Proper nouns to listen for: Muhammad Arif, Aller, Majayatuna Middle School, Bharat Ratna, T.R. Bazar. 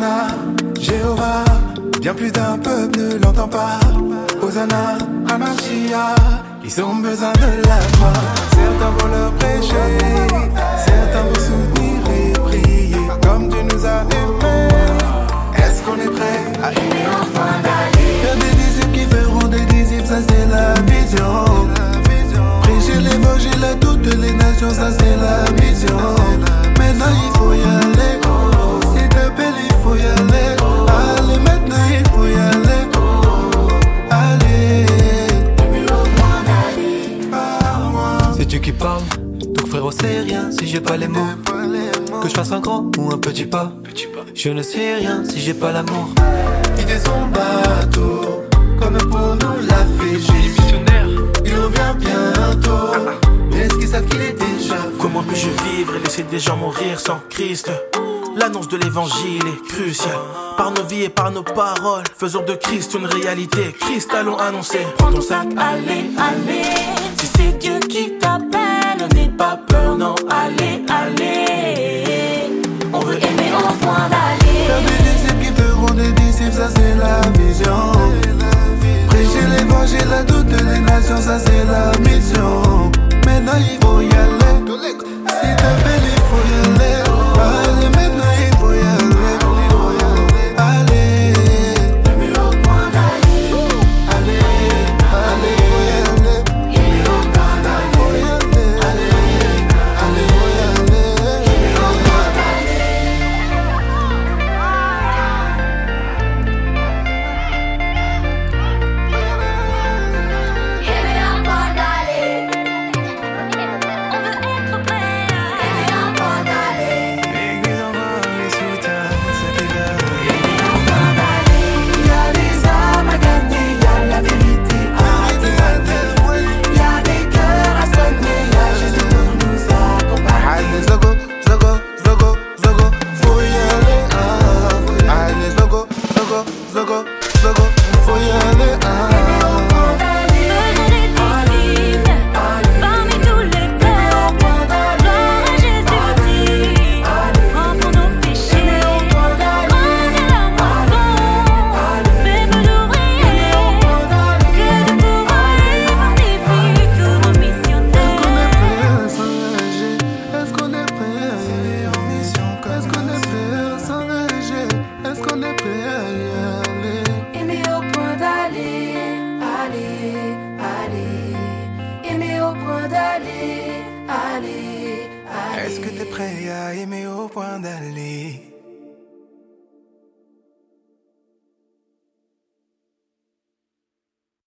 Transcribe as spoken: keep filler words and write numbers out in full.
Hosanna, Jéhovah, bien plus d'un peuple ne l'entend pas. Hosanna, Amashia, ils ont besoin de la foi. Certains vont leur prêcher, certains vont soutenir et prier comme Dieu nous a aimés. Est-ce qu'on est prêt à arriver au point d'arrivée? Il y a des disciples qui feront des disciples, ça c'est la vision. Prêcher l'évangile à toutes les nations, ça c'est la vision. Maintenant il faut y aller. Qui parle, donc frérot c'est rien si j'ai pas les mots. Que je fasse un grand ou un petit pas, je ne suis rien si j'ai pas l'amour. Il est son bateau, comme pour nous l'a fait Jésus. Il revient bientôt, mais est-ce qu'ils savent qu'il est déjà venu? Comment puis-je vivre et laisser des gens mourir sans Christ? L'annonce de l'évangile est cruciale. Par nos vies et par nos paroles, faisons de Christ une réalité. Christ, allons annoncer. Prends ton sac, allez, allez. Si c'est Dieu qui t'appelle, n'aie pas peur, non, allez, allez. On veut aimer au point d'aller. Faire des disciples qui feront des disciples, ça c'est la vision. Prêcher l'évangile à toutes les nations, ça c'est la mission. Maintenant il faut y aller. Si t'appelles, il faut y aller. Allez, maintenant il faut y aller. Est-ce que t'es prêt à aimer au point d'aller?